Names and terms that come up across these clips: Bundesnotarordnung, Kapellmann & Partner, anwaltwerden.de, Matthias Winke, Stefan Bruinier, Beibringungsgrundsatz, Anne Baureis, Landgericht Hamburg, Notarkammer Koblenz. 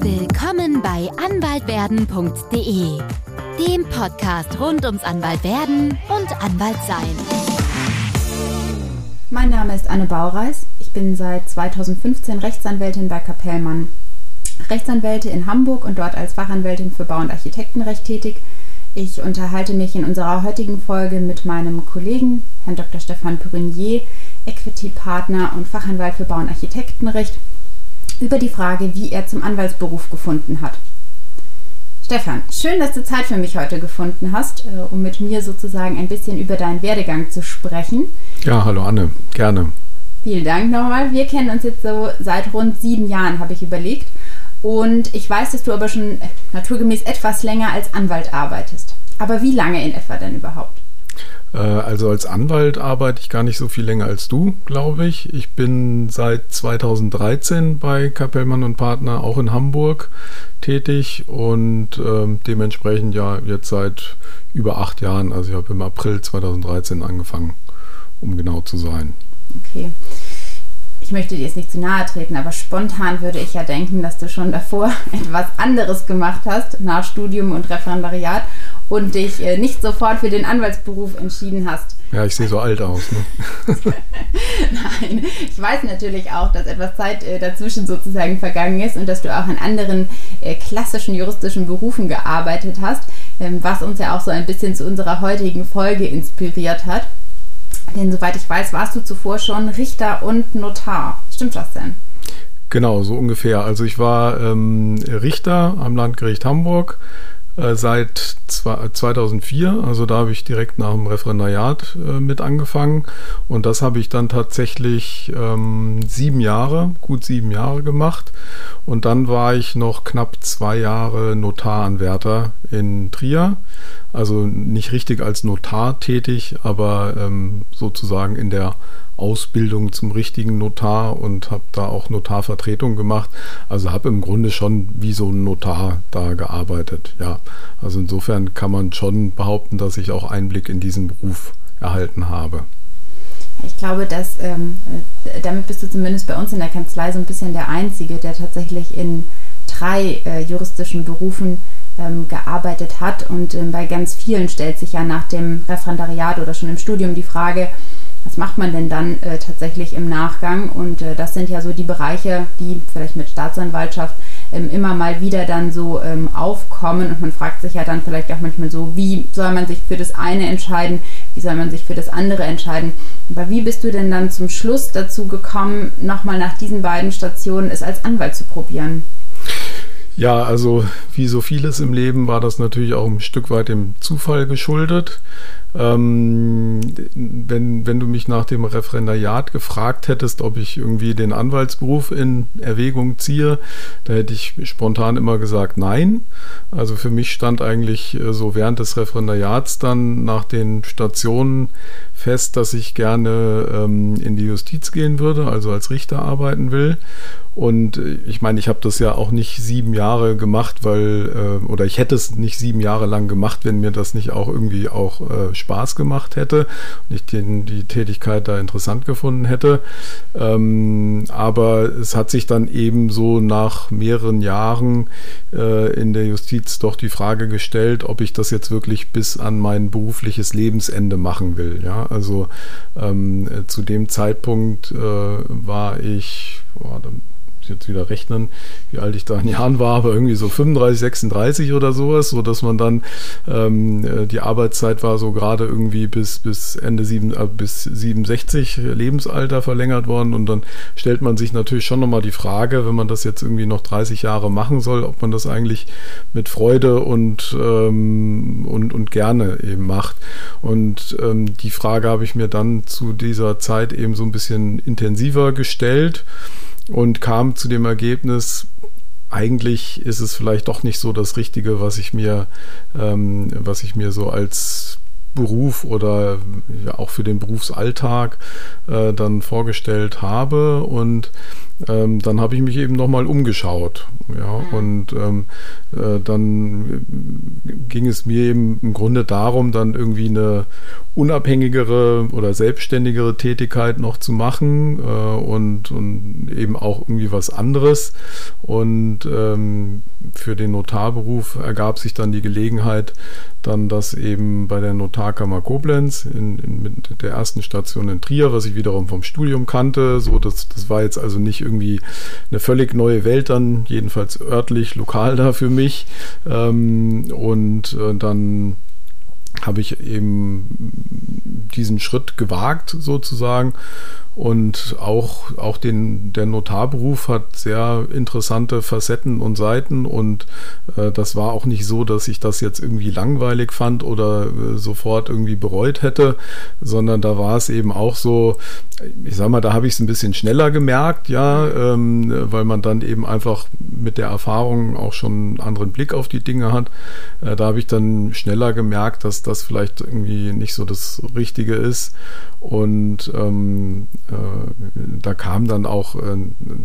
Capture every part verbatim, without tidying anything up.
Willkommen bei anwaltwerden punkt de, dem Podcast rund ums Anwaltwerden und Anwaltsein. Mein Name ist Anne Baureis. Ich bin seit zweitausendfünfzehn Rechtsanwältin bei Kapellmann. Rechtsanwälte in Hamburg und dort als Fachanwältin für Bau- und Architektenrecht tätig. Ich unterhalte mich in unserer heutigen Folge mit meinem Kollegen, Herrn Doktor Stefan Bruinier, Equity-Partner und Fachanwalt für Bau- und Architektenrecht, über die Frage, wie er zum Anwaltsberuf gefunden hat. Stefan, schön, dass du Zeit für mich heute gefunden hast, um mit mir sozusagen ein bisschen über deinen Werdegang zu sprechen. Ja, hallo Anne, gerne. Vielen Dank nochmal. Wir kennen uns jetzt so seit rund sieben Jahren, habe ich überlegt. Und ich weiß, dass du aber schon naturgemäß etwas länger als Anwalt arbeitest. Aber wie lange in etwa denn überhaupt? Also als Anwalt arbeite ich gar nicht so viel länger als du, glaube ich. Ich bin seit zweitausenddreizehn bei Kapellmann und Partner, auch in Hamburg, tätig und äh, dementsprechend ja jetzt seit über acht Jahren. Also ich habe im April zweitausenddreizehn angefangen, um genau zu sein. Okay. Ich möchte dir jetzt nicht zu nahe treten, aber spontan würde ich ja denken, dass du schon davor etwas anderes gemacht hast, nach Studium und Referendariat, und dich nicht sofort für den Anwaltsberuf entschieden hast. Ja, ich sehe so alt aus, ne? Nein, ich weiß natürlich auch, dass etwas Zeit dazwischen sozusagen vergangen ist und dass du auch in anderen klassischen juristischen Berufen gearbeitet hast, was uns ja auch so ein bisschen zu unserer heutigen Folge inspiriert hat. Denn soweit ich weiß, warst du zuvor schon Richter und Notar. Stimmt das denn? Genau, so ungefähr. Also ich war ähm, Richter am Landgericht Hamburg äh, seit zweitausendvier. Also da habe ich direkt nach dem Referendariat äh, mit angefangen. Und das habe ich dann tatsächlich ähm, sieben Jahre, gut sieben Jahre gemacht. Und dann war ich noch knapp zwei Jahre Notaranwärter in Trier. Also nicht richtig als Notar tätig, aber ähm, sozusagen in der Ausbildung zum richtigen Notar, und habe da auch Notarvertretung gemacht. Also habe im Grunde schon wie so ein Notar da gearbeitet. Ja, also insofern kann man schon behaupten, dass ich auch Einblick in diesen Beruf erhalten habe. Ich glaube, dass ähm, damit bist du zumindest bei uns in der Kanzlei so ein bisschen der Einzige, der tatsächlich in drei äh, juristischen Berufen gearbeitet hat, und bei ganz vielen stellt sich ja nach dem Referendariat oder schon im Studium die Frage, was macht man denn dann äh, tatsächlich im Nachgang, und äh, das sind ja so die Bereiche, die vielleicht mit Staatsanwaltschaft ähm, immer mal wieder dann so ähm, aufkommen, und man fragt sich ja dann vielleicht auch manchmal so, wie soll man sich für das eine entscheiden, wie soll man sich für das andere entscheiden, aber wie bist du denn dann zum Schluss dazu gekommen, nochmal nach diesen beiden Stationen es als Anwalt zu probieren? Ja, also wie so vieles im Leben war das natürlich auch ein Stück weit dem Zufall geschuldet. Ähm, wenn, wenn du mich nach dem Referendariat gefragt hättest, ob ich irgendwie den Anwaltsberuf in Erwägung ziehe, da hätte ich spontan immer gesagt nein. Also für mich stand eigentlich so während des Referendariats dann nach den Stationen fest, dass ich gerne ähm, in die Justiz gehen würde, also als Richter arbeiten will. Und ich meine, ich habe das ja auch nicht sieben Jahre gemacht, weil, äh, oder ich hätte es nicht sieben Jahre lang gemacht, wenn mir das nicht auch irgendwie auch äh, Spaß gemacht hätte und ich den, die Tätigkeit da interessant gefunden hätte. Ähm, aber es hat sich dann eben so nach mehreren Jahren äh, in der Justiz doch die Frage gestellt, ob ich das jetzt wirklich bis an mein berufliches Lebensende machen will. Ja, also ähm, zu dem Zeitpunkt äh, war ich, boah, dann jetzt wieder rechnen, wie alt ich da in Jahren war, aber irgendwie so fünfunddreißig, sechsunddreißig oder sowas, sodass man dann ähm, die Arbeitszeit war so gerade irgendwie bis, bis Ende sieben, äh, bis siebenundsechzig Lebensalter verlängert worden, und dann stellt man sich natürlich schon nochmal die Frage, wenn man das jetzt irgendwie noch dreißig Jahre machen soll, ob man das eigentlich mit Freude und, ähm, und, und gerne eben macht. Und ähm, die Frage habe ich mir dann zu dieser Zeit eben so ein bisschen intensiver gestellt und kam zu dem Ergebnis, eigentlich ist es vielleicht doch nicht so das Richtige, was ich mir, ähm, was ich mir so als Beruf oder ja auch für den Berufsalltag äh, dann vorgestellt habe, und ähm, dann habe ich mich eben nochmal umgeschaut. Ja, mhm. Und ähm, äh, dann ging es mir eben im Grunde darum, dann irgendwie eine unabhängigere oder selbstständigere Tätigkeit noch zu machen äh, und, und eben auch irgendwie was anderes. Und ähm, für den Notarberuf ergab sich dann die Gelegenheit, dann das eben bei der Notarkammer Koblenz in, in, mit der ersten Station in Trier, was ich wiederum vom Studium kannte. So, das, das war jetzt also nicht irgendwie eine völlig neue Welt dann, jedenfalls örtlich, lokal da für mich. Ähm, und äh, dann habe ich eben diesen Schritt gewagt sozusagen. Und auch, auch den, der Notarberuf hat sehr interessante Facetten und Seiten, und äh, das war auch nicht so, dass ich das jetzt irgendwie langweilig fand oder äh, sofort irgendwie bereut hätte, sondern da war es eben auch so, ich sag mal, da habe ich es ein bisschen schneller gemerkt, ja, ähm, weil man dann eben einfach mit der Erfahrung auch schon einen anderen Blick auf die Dinge hat. Äh, da habe ich dann schneller gemerkt, dass das vielleicht irgendwie nicht so das Richtige ist. Und ähm, äh, da kam dann auch, äh,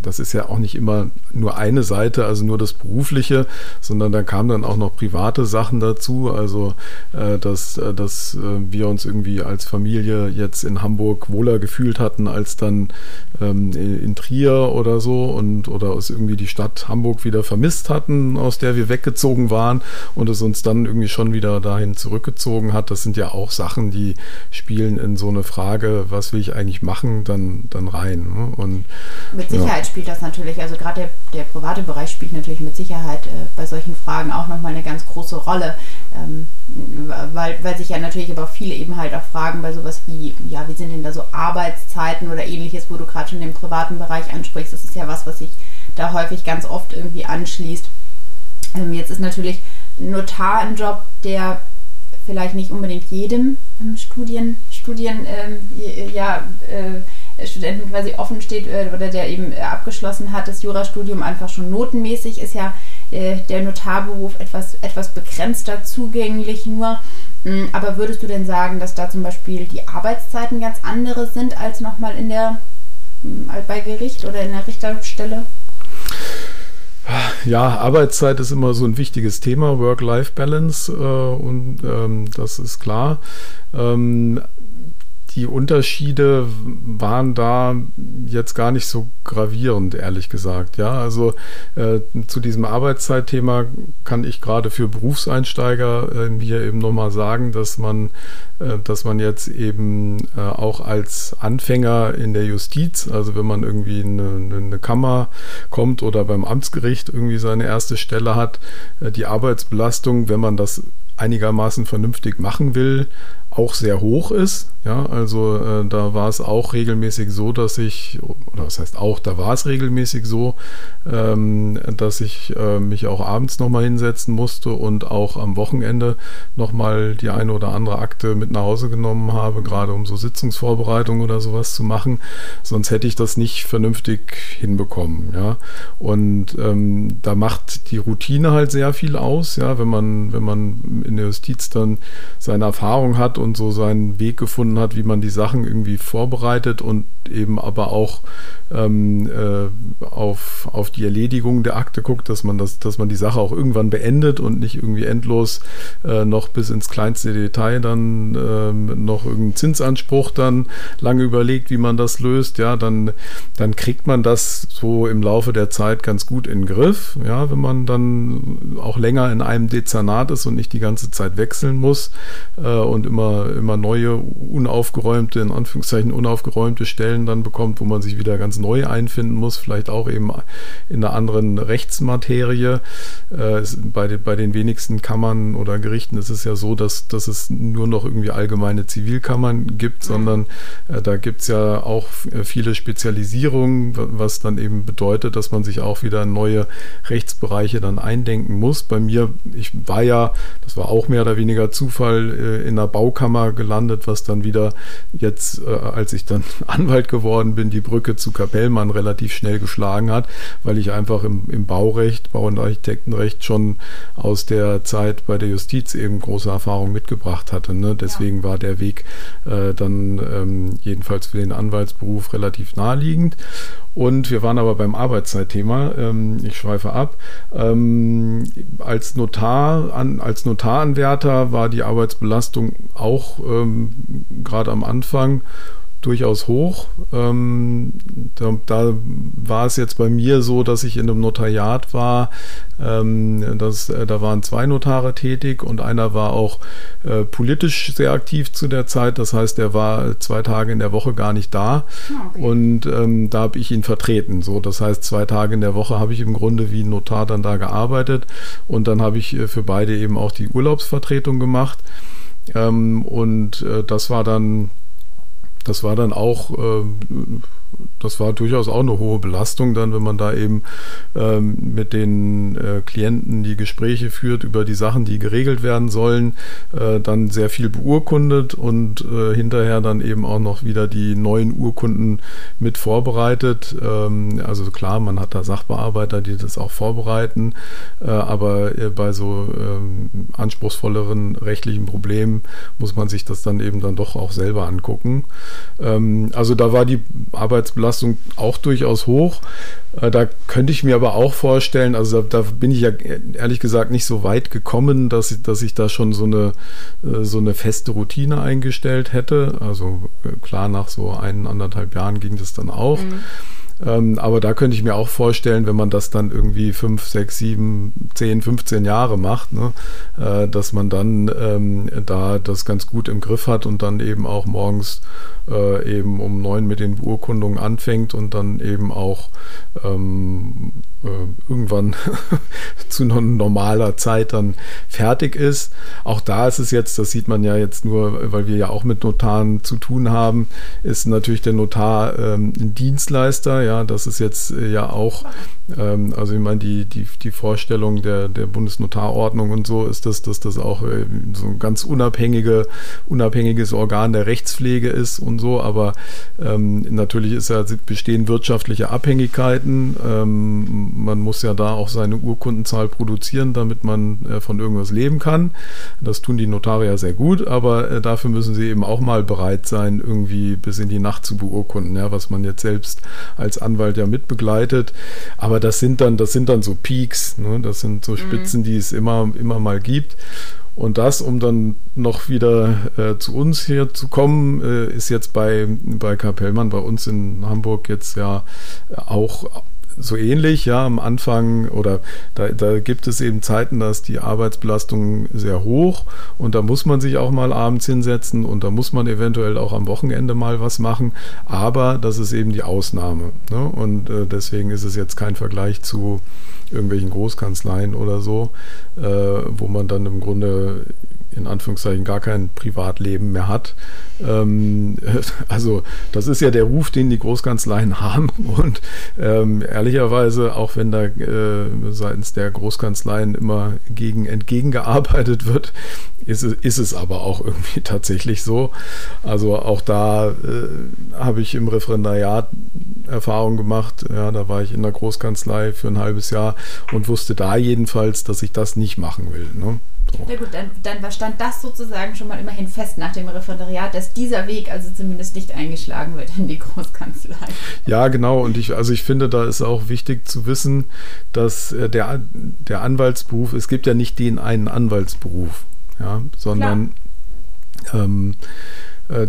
das ist ja auch nicht immer nur eine Seite, also nur das Berufliche, sondern da kamen dann auch noch private Sachen dazu, also äh, dass, äh, dass äh, wir uns irgendwie als Familie jetzt in Hamburg wohler gefühlt hatten als dann ähm, in Trier oder so, und oder aus irgendwie die Stadt Hamburg wieder vermisst hatten, aus der wir weggezogen waren, und es uns dann irgendwie schon wieder dahin zurückgezogen hat. Das sind ja auch Sachen, die spielen in so eine Frage, was will ich eigentlich machen, dann, dann rein. Ne? Und mit Sicherheit ja. Spielt das natürlich, also gerade der, der private Bereich spielt natürlich mit Sicherheit äh, bei solchen Fragen auch nochmal eine ganz große Rolle, ähm, weil, weil sich ja natürlich aber viele eben halt auch fragen bei sowas wie, ja, wie sind denn da so Arbeitszeiten oder ähnliches, wo du gerade schon den privaten Bereich ansprichst. Das ist ja was, was sich da häufig ganz oft irgendwie anschließt. Ähm, jetzt ist natürlich Notar ein Job, der vielleicht nicht unbedingt jedem Studien, Studien ähm, ja, äh, Studenten quasi offen steht, äh, oder der eben abgeschlossen hat, das Jurastudium einfach schon notenmäßig ist ja äh, der Notarberuf etwas, etwas begrenzter zugänglich nur. Ähm, aber würdest du denn sagen, dass da zum Beispiel die Arbeitszeiten ganz andere sind als nochmal in der äh, bei Gericht oder in der Richterstelle? Ja, Arbeitszeit ist immer so ein wichtiges Thema, Work-Life-Balance, äh, und ähm, das ist klar. Ähm, die Unterschiede waren da jetzt gar nicht so gravierend, ehrlich gesagt. Ja, also äh, zu diesem Arbeitszeitthema kann ich gerade für Berufseinsteiger äh, hier eben nochmal sagen, dass man dass man jetzt eben äh, auch als Anfänger in der Justiz, also wenn man irgendwie in eine, eine Kammer kommt oder beim Amtsgericht irgendwie seine erste Stelle hat, äh, die Arbeitsbelastung, wenn man das einigermaßen vernünftig machen will, auch sehr hoch ist. Ja, also äh, da war es auch regelmäßig so, dass ich, oder das heißt auch, da war es regelmäßig so, ähm, dass ich äh, mich auch abends nochmal hinsetzen musste und auch am Wochenende nochmal die eine oder andere Akte mit nach Hause genommen habe, gerade um so Sitzungsvorbereitung oder sowas zu machen. Sonst hätte ich das nicht vernünftig hinbekommen. Ja, und ähm, da macht die Routine halt sehr viel aus. Ja, wenn man, wenn man in der Justiz dann seine Erfahrung hat und so seinen Weg gefunden hat, wie man die Sachen irgendwie vorbereitet und eben aber auch ähm, äh, auf, auf die Erledigung der Akte guckt, dass man das, dass man die Sache auch irgendwann beendet und nicht irgendwie endlos äh, noch bis ins kleinste Detail dann äh, noch irgendeinen Zinsanspruch dann lange überlegt, wie man das löst, ja, dann, dann kriegt man das so im Laufe der Zeit ganz gut in den Griff, ja, wenn man dann auch länger in einem Dezernat ist und nicht die ganze Zeit wechseln muss äh, und immer immer neue, unaufgeräumte, in Anführungszeichen unaufgeräumte Stellen dann bekommt, wo man sich wieder ganz neu einfinden muss, vielleicht auch eben in einer anderen Rechtsmaterie. Bei den wenigsten Kammern oder Gerichten ist es ja so, dass, dass es nur noch irgendwie allgemeine Zivilkammern gibt, sondern da gibt es ja auch viele Spezialisierungen, was dann eben bedeutet, dass man sich auch wieder in neue Rechtsbereiche dann eindenken muss. Bei mir, ich war ja, das war auch mehr oder weniger Zufall, in einer Baukammer Notarkammer gelandet, was dann wieder jetzt, äh, als ich dann Anwalt geworden bin, die Brücke zu Kapellmann relativ schnell geschlagen hat, weil ich einfach im, im Baurecht, Bau- und Architektenrecht schon aus der Zeit bei der Justiz eben große Erfahrung mitgebracht hatte. Ne? Deswegen war der Weg äh, dann ähm, jedenfalls für den Anwaltsberuf relativ naheliegend. Und wir waren aber beim Arbeitszeitthema. Ähm, ich schweife ab. Ähm, als Notar, an, als Notaranwärter war die Arbeitsbelastung auch ähm, gerade am Anfang durchaus hoch. Ähm, da, da war es jetzt bei mir so, dass ich in einem Notariat war. Ähm, das, äh, da waren zwei Notare tätig und einer war auch äh, politisch sehr aktiv zu der Zeit. Das heißt, er war zwei Tage in der Woche gar nicht da. Okay. Und ähm, da habe ich ihn vertreten. So, das heißt, zwei Tage in der Woche habe ich im Grunde wie ein Notar dann da gearbeitet. Und dann habe ich äh, für beide eben auch die Urlaubsvertretung gemacht. Ähm, und äh, das war dann Das war dann auch, das war durchaus auch eine hohe Belastung dann, wenn man da eben mit den Klienten die Gespräche führt über die Sachen, die geregelt werden sollen, dann sehr viel beurkundet und hinterher dann eben auch noch wieder die neuen Urkunden mit vorbereitet. Also klar, man hat da Sachbearbeiter, die das auch vorbereiten, aber bei so anspruchsvolleren rechtlichen Problemen muss man sich das dann eben dann doch auch selber angucken. Also da war die Arbeitsbelastung auch durchaus hoch. Da könnte ich mir aber auch vorstellen, also da, da bin ich ja ehrlich gesagt nicht so weit gekommen, dass ich, dass ich da schon so eine, so eine feste Routine eingestellt hätte. Also klar, nach so ein, anderthalb Jahren ging das dann auch. Mhm. Aber da könnte ich mir auch vorstellen, wenn man das dann irgendwie fünf, sechs, sieben, zehn, fünfzehn Jahre macht, ne, dass man dann ähm, da das ganz gut im Griff hat und dann eben auch morgens äh, eben um neun mit den Beurkundungen anfängt und dann eben auch ähm, äh, irgendwann zu normaler Zeit dann fertig ist. Auch da ist es jetzt, das sieht man ja jetzt nur, weil wir ja auch mit Notaren zu tun haben, ist natürlich der Notar ähm, ein Dienstleister. Ja, Ja, das ist jetzt ja auch, ähm, also ich meine, die, die, die Vorstellung der, der Bundesnotarordnung und so ist, das, dass das auch äh, so ein ganz unabhängige, unabhängiges Organ der Rechtspflege ist und so, aber ähm, natürlich ist ja, bestehen wirtschaftliche Abhängigkeiten. Ähm, man muss ja da auch seine Urkundenzahl produzieren, damit man äh, von irgendwas leben kann. Das tun die Notare ja sehr gut, aber äh, dafür müssen sie eben auch mal bereit sein, irgendwie bis in die Nacht zu beurkunden, ja, was man jetzt selbst als Anwalt ja mitbegleitet, aber das sind dann, das sind dann so Peaks, ne? Das sind so Spitzen, die es immer, immer mal gibt. Und das, um dann noch wieder äh, zu uns hier zu kommen, äh, ist jetzt bei, bei Kapellmann, bei uns in Hamburg jetzt ja auch so ähnlich, ja, am Anfang, oder da, da gibt es eben Zeiten, da ist die Arbeitsbelastung sehr hoch und da muss man sich auch mal abends hinsetzen und da muss man eventuell auch am Wochenende mal was machen, aber das ist eben die Ausnahme, ne? Und äh, deswegen ist es jetzt kein Vergleich zu irgendwelchen Großkanzleien oder so, äh, wo man dann im Grunde in Anführungszeichen gar kein Privatleben mehr hat. Ähm, also das ist ja der Ruf, den die Großkanzleien haben und ähm, ehrlicherweise, auch wenn da äh, seitens der Großkanzleien immer gegen, entgegengearbeitet wird, ist, ist es aber auch irgendwie tatsächlich so. Also auch da äh, habe ich im Referendariat Erfahrung gemacht. Ja, da war ich in der Großkanzlei für ein halbes Jahr und wusste da jedenfalls, dass ich das nicht machen will, ne? So. Na gut, dann, dann stand das sozusagen schon mal immerhin fest nach dem Referendariat, dass dieser Weg also zumindest nicht eingeschlagen wird in die Großkanzlei. Ja, genau. Und ich, also ich finde, da ist auch wichtig zu wissen, dass der, der Anwaltsberuf, es gibt ja nicht den einen Anwaltsberuf, ja, sondern ähm,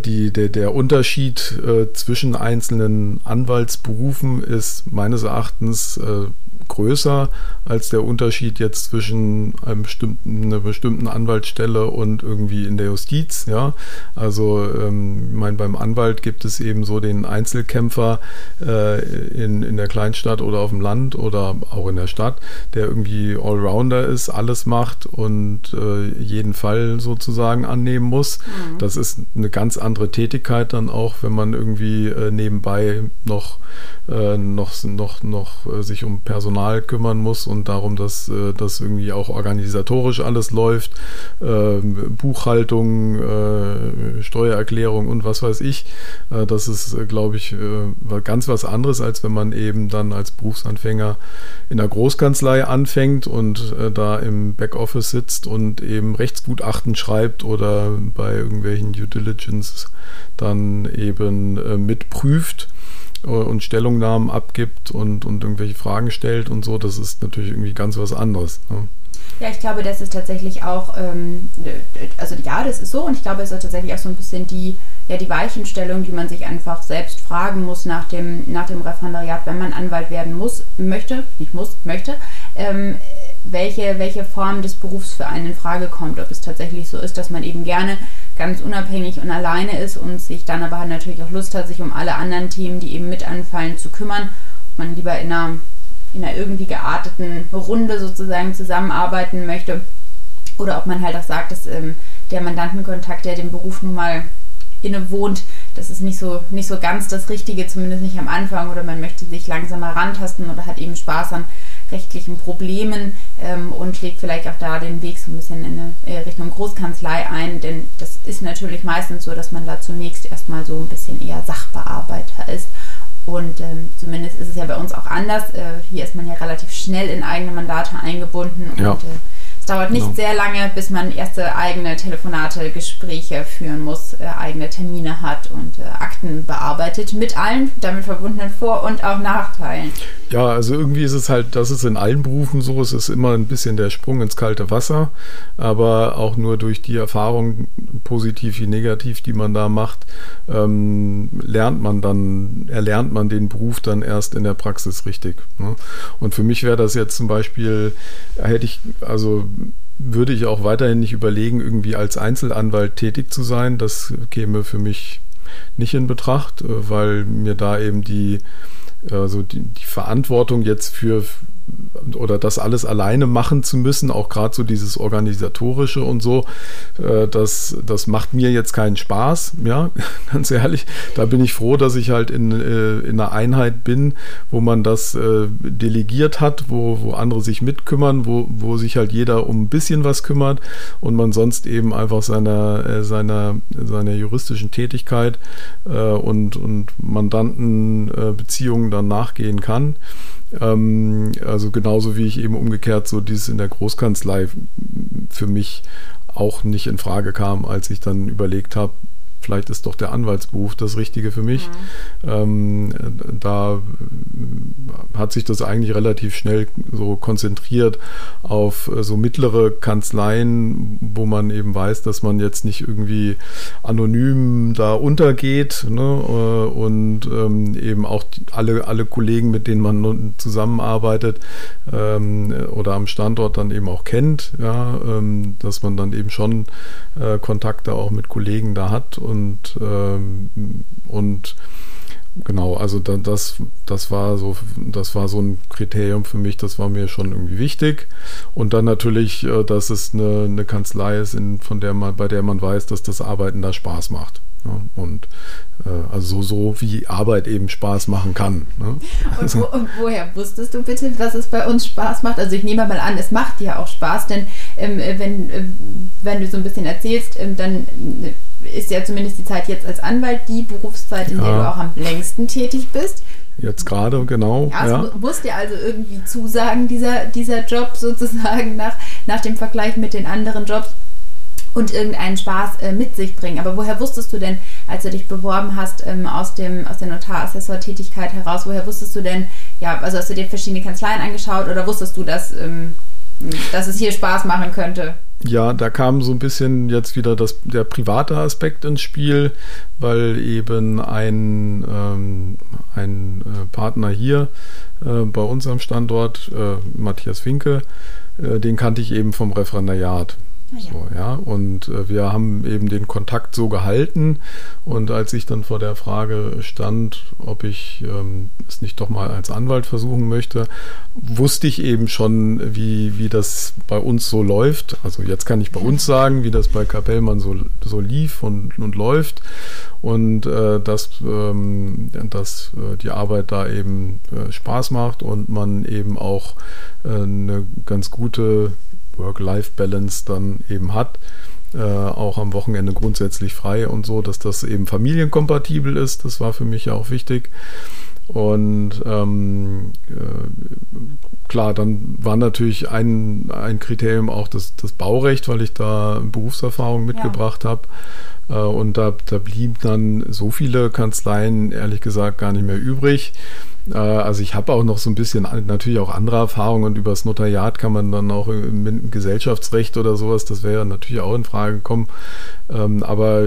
die, der, der Unterschied äh, zwischen einzelnen Anwaltsberufen ist meines Erachtens äh, größer als der Unterschied jetzt zwischen einem bestimmten, einer bestimmten Anwaltsstelle und irgendwie in der Justiz. Ja? Also ähm, ich meine, beim Anwalt gibt es eben so den Einzelkämpfer äh, in, in der Kleinstadt oder auf dem Land oder auch in der Stadt, der irgendwie Allrounder ist, alles macht und äh, jeden Fall sozusagen annehmen muss. Mhm. Das ist eine ganz andere Tätigkeit dann auch, wenn man irgendwie äh, nebenbei noch, äh, noch, noch, noch äh, sich um Personal formal kümmern muss und darum, dass das irgendwie auch organisatorisch alles läuft, Buchhaltung, Steuererklärung und was weiß ich. Das ist, glaube ich, ganz was anderes, als wenn man eben dann als Berufsanfänger in der Großkanzlei anfängt und da im Backoffice sitzt und eben Rechtsgutachten schreibt oder bei irgendwelchen Due Diligence dann eben mitprüft und Stellungnahmen abgibt und, und irgendwelche Fragen stellt und so. Das ist natürlich irgendwie ganz was anderes, ne? Ja, ich glaube, das ist tatsächlich auch, ähm, also ja, das ist so, und ich glaube, es ist tatsächlich auch so ein bisschen die, ja, die Weichenstellung, die man sich einfach selbst fragen muss nach dem, nach dem Referendariat, wenn man Anwalt werden muss, möchte, nicht muss, möchte, ähm, welche, welche Form des Berufs für einen in Frage kommt, ob es tatsächlich so ist, dass man eben gerne ganz unabhängig und alleine ist und sich dann aber natürlich auch Lust hat, sich um alle anderen Themen, die eben mit anfallen, zu kümmern, ob man lieber in einer in einer irgendwie gearteten Runde sozusagen zusammenarbeiten möchte. Oder ob man halt auch sagt, dass ähm, der Mandantenkontakt, der dem Beruf nun mal innewohnt, das ist nicht so, nicht so ganz das Richtige, zumindest nicht am Anfang. Oder man möchte sich langsam herantasten oder hat eben Spaß an rechtlichen Problemen ähm, und schlägt vielleicht auch da den Weg so ein bisschen in eine Richtung Großkanzlei ein. Denn das ist natürlich meistens so, dass man da zunächst erstmal so ein bisschen eher Sachbearbeiter ist. Und ähm, zumindest ist es ja bei uns auch anders. Äh, hier ist man ja relativ schnell in eigene Mandate eingebunden. Und ja. äh, es dauert nicht genau. sehr lange, bis man erste eigene Telefonate, Gespräche führen muss, äh, eigene Termine hat und äh, Akten bearbeitet. Mit allen damit verbundenen Vor- und auch Nachteilen. Ja, also irgendwie ist es halt, das ist in allen Berufen so. Es ist immer ein bisschen der Sprung ins kalte Wasser. Aber auch nur durch die Erfahrung, positiv wie negativ, die man da macht, ähm, lernt man dann, erlernt man den Beruf dann erst in der Praxis richtig, ne? Und für mich wäre das jetzt zum Beispiel, hätte ich, also würde ich auch weiterhin nicht überlegen, irgendwie als Einzelanwalt tätig zu sein. Das käme für mich nicht in Betracht, weil mir da eben die, also die, die Verantwortung jetzt für oder das alles alleine machen zu müssen, auch gerade so dieses Organisatorische und so, äh, das, das macht mir jetzt keinen Spaß, ja, ganz ehrlich. Da bin ich froh, dass ich halt in, äh, in einer Einheit bin, wo man das äh, delegiert hat, wo, wo andere sich mitkümmern, wo, wo sich halt jeder um ein bisschen was kümmert und man sonst eben einfach seiner, äh, seiner, seiner juristischen Tätigkeit äh, und, und Mandantenbeziehungen äh, dann nachgehen kann. Also genauso wie ich eben umgekehrt so dieses in der Großkanzlei für mich auch nicht in Frage kam, als ich dann überlegt habe, vielleicht ist doch der Anwaltsberuf das Richtige für mich. Ja. Ähm, da hat sich das eigentlich relativ schnell so konzentriert auf so mittlere Kanzleien, wo man eben weiß, dass man jetzt nicht irgendwie anonym da untergeht, ne? Und ähm, eben auch alle, alle Kollegen, mit denen man zusammenarbeitet ähm, oder am Standort dann eben auch kennt, ja? ähm, dass man dann eben schon äh, Kontakte auch mit Kollegen da hat. Und, ähm, und genau, also da, das, das, war so, das war so ein Kriterium für mich, das war mir schon irgendwie wichtig. Und dann natürlich, äh, dass es eine, eine Kanzlei ist, in, von der man, bei der man weiß, dass das Arbeiten da Spaß macht. Ja, und äh, also so, so wie Arbeit eben Spaß machen kann, ne? Und, wo, und woher wusstest du bitte, dass es bei uns Spaß macht? Also ich nehme mal an, es macht dir auch Spaß, denn ähm, wenn, äh, wenn du so ein bisschen erzählst, ähm, dann äh, ist ja zumindest die Zeit jetzt als Anwalt die Berufszeit, in ja. der du auch am längsten tätig bist. Jetzt gerade, genau. Ja, es ja. muss dir also irgendwie zusagen, dieser, dieser Job sozusagen nach, nach dem Vergleich mit den anderen Jobs. Und irgendeinen Spaß äh, mit sich bringen. Aber woher wusstest du denn, als du dich beworben hast, ähm, aus, dem, aus der Notarassessor-Tätigkeit heraus, woher wusstest du denn, ja, also hast du dir verschiedene Kanzleien angeschaut oder wusstest du, dass, ähm, dass es hier Spaß machen könnte? Ja, da kam so ein bisschen jetzt wieder das, der private Aspekt ins Spiel, weil eben ein, ähm, ein äh, Partner hier äh, bei uns am Standort, äh, Matthias Winke, äh, den kannte ich eben vom Referendariat. Ja. So, ja. Und äh, wir haben eben den Kontakt so gehalten. Und als ich dann vor der Frage stand, ob ich ähm, es nicht doch mal als Anwalt versuchen möchte, wusste ich eben schon, wie, wie das bei uns so läuft. Also jetzt kann ich bei uns sagen, wie das bei Kapellmann so, so lief und, und läuft. Und äh, dass, ähm, dass äh, die Arbeit da eben äh, Spaß macht und man eben auch äh, eine ganz gute Work-Life-Balance dann eben hat, äh, auch am Wochenende grundsätzlich frei und so, dass das eben familienkompatibel ist. Das war für mich ja auch wichtig. Und ähm, äh, klar, dann war natürlich ein, ein Kriterium auch das, das Baurecht, weil ich da Berufserfahrung mitgebracht ja. habe. Äh, und da, da blieb dann so viele Kanzleien, ehrlich gesagt, gar nicht mehr übrig. Also ich habe auch noch so ein bisschen natürlich auch andere Erfahrungen, und über das Notariat kann man dann auch im Gesellschaftsrecht oder sowas, das wäre ja natürlich auch in Frage gekommen, aber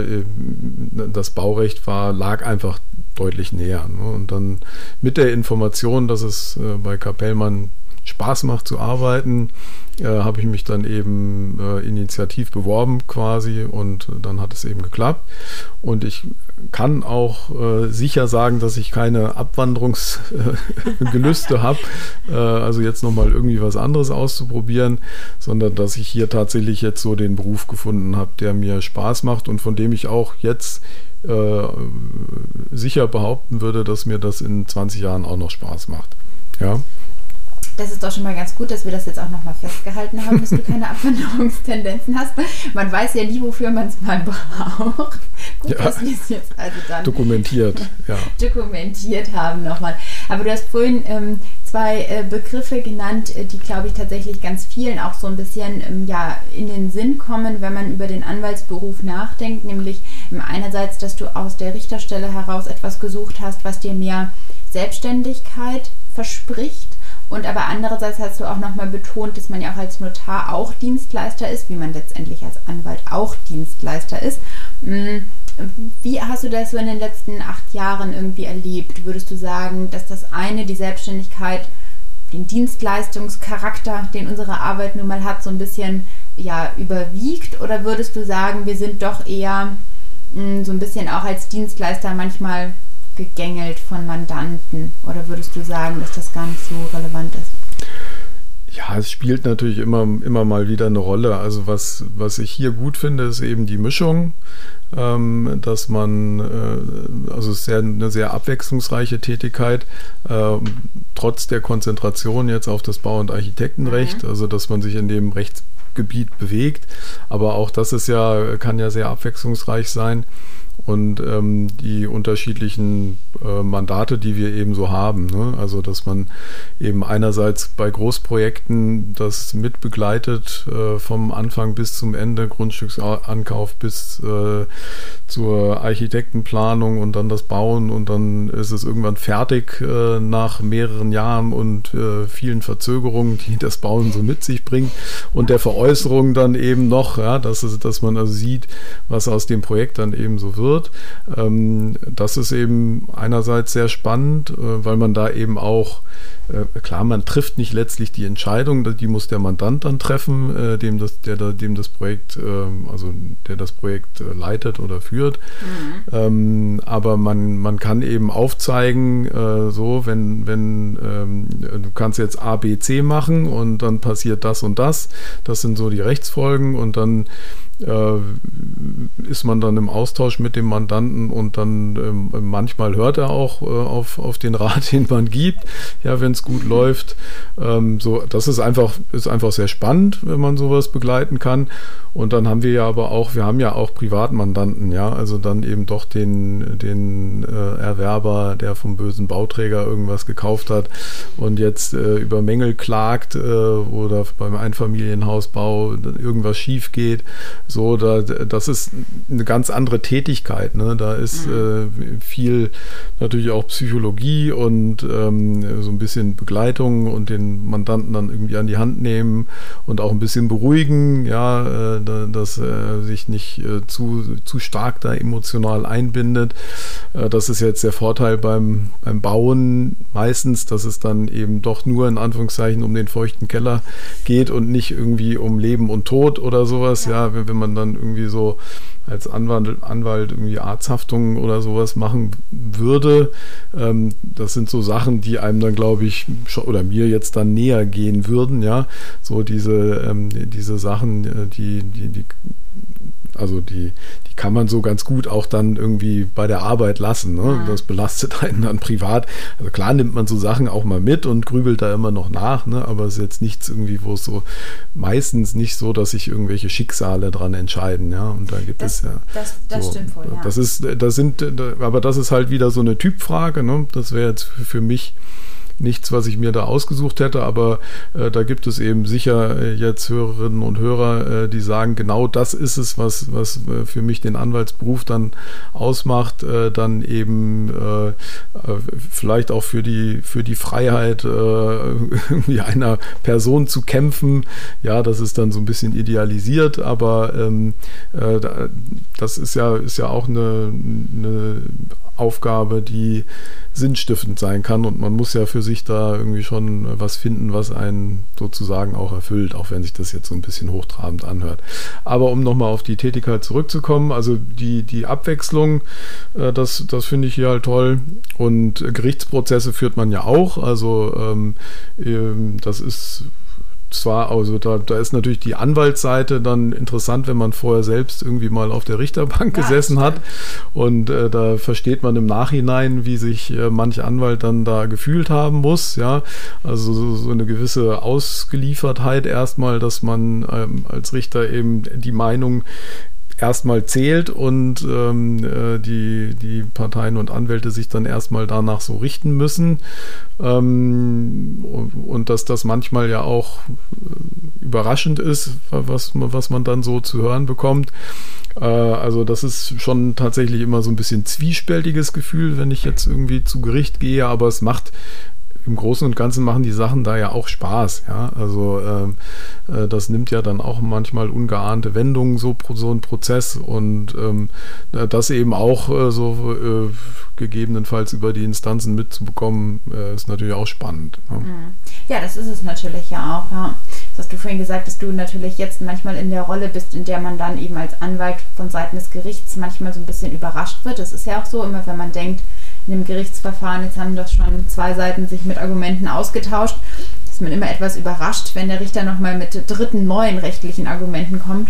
das Baurecht war, lag einfach deutlich näher. Und dann mit der Information, dass es bei Kapellmann Spaß macht zu arbeiten, äh, habe ich mich dann eben äh, initiativ beworben quasi, und dann hat es eben geklappt. Und ich kann auch äh, sicher sagen, dass ich keine Abwanderungsgelüste habe, äh, also jetzt nochmal irgendwie was anderes auszuprobieren, sondern dass ich hier tatsächlich jetzt so den Beruf gefunden habe, der mir Spaß macht und von dem ich auch jetzt äh, sicher behaupten würde, dass mir das in zwanzig Jahren auch noch Spaß macht. Ja. Das ist doch schon mal ganz gut, dass wir das jetzt auch nochmal festgehalten haben, dass du keine Abwanderungstendenzen hast. Man weiß ja nie, wofür man es mal braucht. Gut, ja, dass wir es jetzt also dann dokumentiert, ja. dokumentiert haben nochmal. Aber du hast vorhin ähm, zwei äh, Begriffe genannt, die, glaube ich, tatsächlich ganz vielen auch so ein bisschen ähm, ja, in den Sinn kommen, wenn man über den Anwaltsberuf nachdenkt. Nämlich ähm, einerseits, dass du aus der Richterstelle heraus etwas gesucht hast, was dir mehr Selbstständigkeit verspricht. Und aber andererseits hast du auch nochmal betont, dass man ja auch als Notar auch Dienstleister ist, wie man letztendlich als Anwalt auch Dienstleister ist. Wie hast du das so in den letzten acht Jahren irgendwie erlebt? Würdest du sagen, dass das eine, die Selbstständigkeit, den Dienstleistungscharakter, den unsere Arbeit nun mal hat, so ein bisschen ja, überwiegt? Oder würdest du sagen, wir sind doch eher mh, so ein bisschen auch als Dienstleister manchmal gegängelt von Mandanten, oder würdest du sagen, dass das gar nicht so relevant ist? Ja, es spielt natürlich immer, immer mal wieder eine Rolle. Also was, was ich hier gut finde, ist eben die Mischung, ähm, dass man, äh, also es ist sehr, eine sehr abwechslungsreiche Tätigkeit, äh, trotz der Konzentration jetzt auf das Bau- und Architektenrecht, mhm. also dass man sich in dem Rechtsgebiet bewegt, aber auch das ist ja, kann ja sehr abwechslungsreich sein. Und ähm, die unterschiedlichen äh, Mandate, die wir eben so haben, ne? Also dass man eben einerseits bei Großprojekten das mitbegleitet, äh, vom Anfang bis zum Ende, Grundstücksankauf bis äh, zur Architektenplanung und dann das Bauen, und dann ist es irgendwann fertig äh, nach mehreren Jahren und äh, vielen Verzögerungen, die das Bauen so mit sich bringt, und der Veräußerung dann eben noch, ja, dass, es, dass man also sieht, was aus dem Projekt dann eben so wird. Das ist eben einerseits sehr spannend, weil man da eben auch, klar, man trifft nicht letztlich die Entscheidung, die muss der Mandant dann treffen, dem das, der, dem das Projekt, also der das Projekt leitet oder führt. Mhm. Aber man, man kann eben aufzeigen, so, wenn, wenn du kannst jetzt A, B, C machen und dann passiert das und das. Das sind so die Rechtsfolgen, und dann ist man dann im Austausch mit dem Mandanten, und dann ähm, manchmal hört er auch äh, auf, auf den Rat, den man gibt, ja, wenn es gut läuft. Ähm, so, das ist einfach, ist einfach sehr spannend, wenn man sowas begleiten kann. Und dann haben wir ja aber auch, wir haben ja auch Privatmandanten, ja, also dann eben doch den, den äh, Erwerber, der vom bösen Bauträger irgendwas gekauft hat und jetzt äh, über Mängel klagt äh, oder beim Einfamilienhausbau irgendwas schief geht. So, da, das ist eine ganz andere Tätigkeit, ne? Da ist äh, viel natürlich auch Psychologie und ähm, so ein bisschen bisschen Begleitung und den Mandanten dann irgendwie an die Hand nehmen und auch ein bisschen beruhigen, ja, äh, dass er sich nicht äh, zu, zu stark da emotional einbindet. Äh, das ist jetzt der Vorteil beim, beim Bauen meistens, dass es dann eben doch nur in Anführungszeichen um den feuchten Keller geht und nicht irgendwie um Leben und Tod oder sowas, ja, ja wenn, wenn man dann irgendwie so als Anwalt, Anwalt irgendwie Arzthaftungen oder sowas machen würde. Ähm, das sind so Sachen, die einem dann, glaube ich, schon, oder mir jetzt dann näher gehen würden, ja. So diese, ähm, diese Sachen, die, die, die also die, die kann man so ganz gut auch dann irgendwie bei der Arbeit lassen, ne? Ja. Das belastet einen dann privat. Also klar nimmt man so Sachen auch mal mit und grübelt da immer noch nach, ne? Aber es ist jetzt nichts irgendwie, wo es so meistens nicht so, dass sich irgendwelche Schicksale dran entscheiden, ja. Und da gibt das, es ja. Das, das so, stimmt wohl, ja. Das ist, das sind, aber das ist halt wieder so eine Typfrage, ne? Das wäre jetzt für mich nichts, was ich mir da ausgesucht hätte, aber äh, da gibt es eben sicher äh, jetzt Hörerinnen und Hörer, äh, die sagen, genau das ist es, was, was äh, für mich den Anwaltsberuf dann ausmacht, äh, dann eben äh, äh, vielleicht auch für die, für die Freiheit äh, irgendwie einer Person zu kämpfen. Ja, das ist dann so ein bisschen idealisiert, aber ähm, äh, das ist ja, ist ja auch eine, eine Aufgabe, die sinnstiftend sein kann und man muss ja für sich da irgendwie schon was finden, was einen sozusagen auch erfüllt, auch wenn sich das jetzt so ein bisschen hochtrabend anhört. Aber um nochmal auf die Tätigkeit zurückzukommen, also die, die Abwechslung, äh, das, das finde ich hier halt toll und Gerichtsprozesse führt man ja auch, also ähm, ähm, das ist zwar, also da, da ist natürlich die Anwaltsseite dann interessant, wenn man vorher selbst irgendwie mal auf der Richterbank ja, gesessen hat und äh, da versteht man im Nachhinein, wie sich äh, manch Anwalt dann da gefühlt haben muss, ja, also so, so eine gewisse Ausgeliefertheit erstmal, dass man ähm, als Richter eben die Meinung erstmal zählt und ähm, die, die Parteien und Anwälte sich dann erstmal danach so richten müssen ähm, und, und dass das manchmal ja auch überraschend ist, was, was man dann so zu hören bekommt. Äh, also das ist schon tatsächlich immer so ein bisschen zwiespältiges Gefühl, wenn ich jetzt irgendwie zu Gericht gehe, aber es macht im Großen und Ganzen machen die Sachen da ja auch Spaß, ja, also äh, das nimmt ja dann auch manchmal ungeahnte Wendungen, so, so ein Prozess und ähm, das eben auch äh, so äh, gegebenenfalls über die Instanzen mitzubekommen, äh, ist natürlich auch spannend. Ja, ja das ist es natürlich ja auch, ja. Das hast du vorhin gesagt, dass du natürlich jetzt manchmal in der Rolle bist, in der man dann eben als Anwalt von Seiten des Gerichts manchmal so ein bisschen überrascht wird, das ist ja auch so, immer wenn man denkt, in einem Gerichtsverfahren, jetzt haben doch schon zwei Seiten sich mit Argumenten ausgetauscht, ist man immer etwas überrascht, wenn der Richter nochmal mit dritten neuen rechtlichen Argumenten kommt.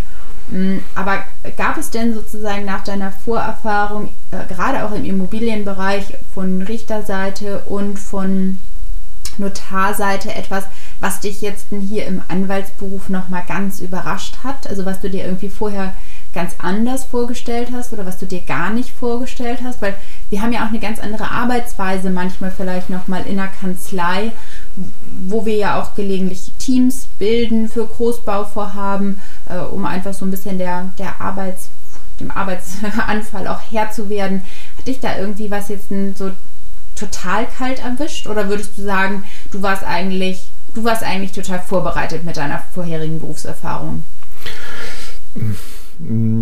Aber gab es denn sozusagen nach deiner Vorerfahrung, äh, gerade auch im Immobilienbereich von Richterseite und von Notarseite etwas, was dich jetzt hier im Anwaltsberuf nochmal ganz überrascht hat? Also was du dir irgendwie vorher ganz anders vorgestellt hast oder was du dir gar nicht vorgestellt hast, weil wir haben ja auch eine ganz andere Arbeitsweise manchmal vielleicht nochmal in der Kanzlei, wo wir ja auch gelegentlich Teams bilden für Großbauvorhaben, äh, um einfach so ein bisschen der, der Arbeits, dem Arbeitsanfall auch Herr zu werden. Hat dich da irgendwie was jetzt so total kalt erwischt oder würdest du sagen, du warst eigentlich, du warst eigentlich total vorbereitet mit deiner vorherigen Berufserfahrung?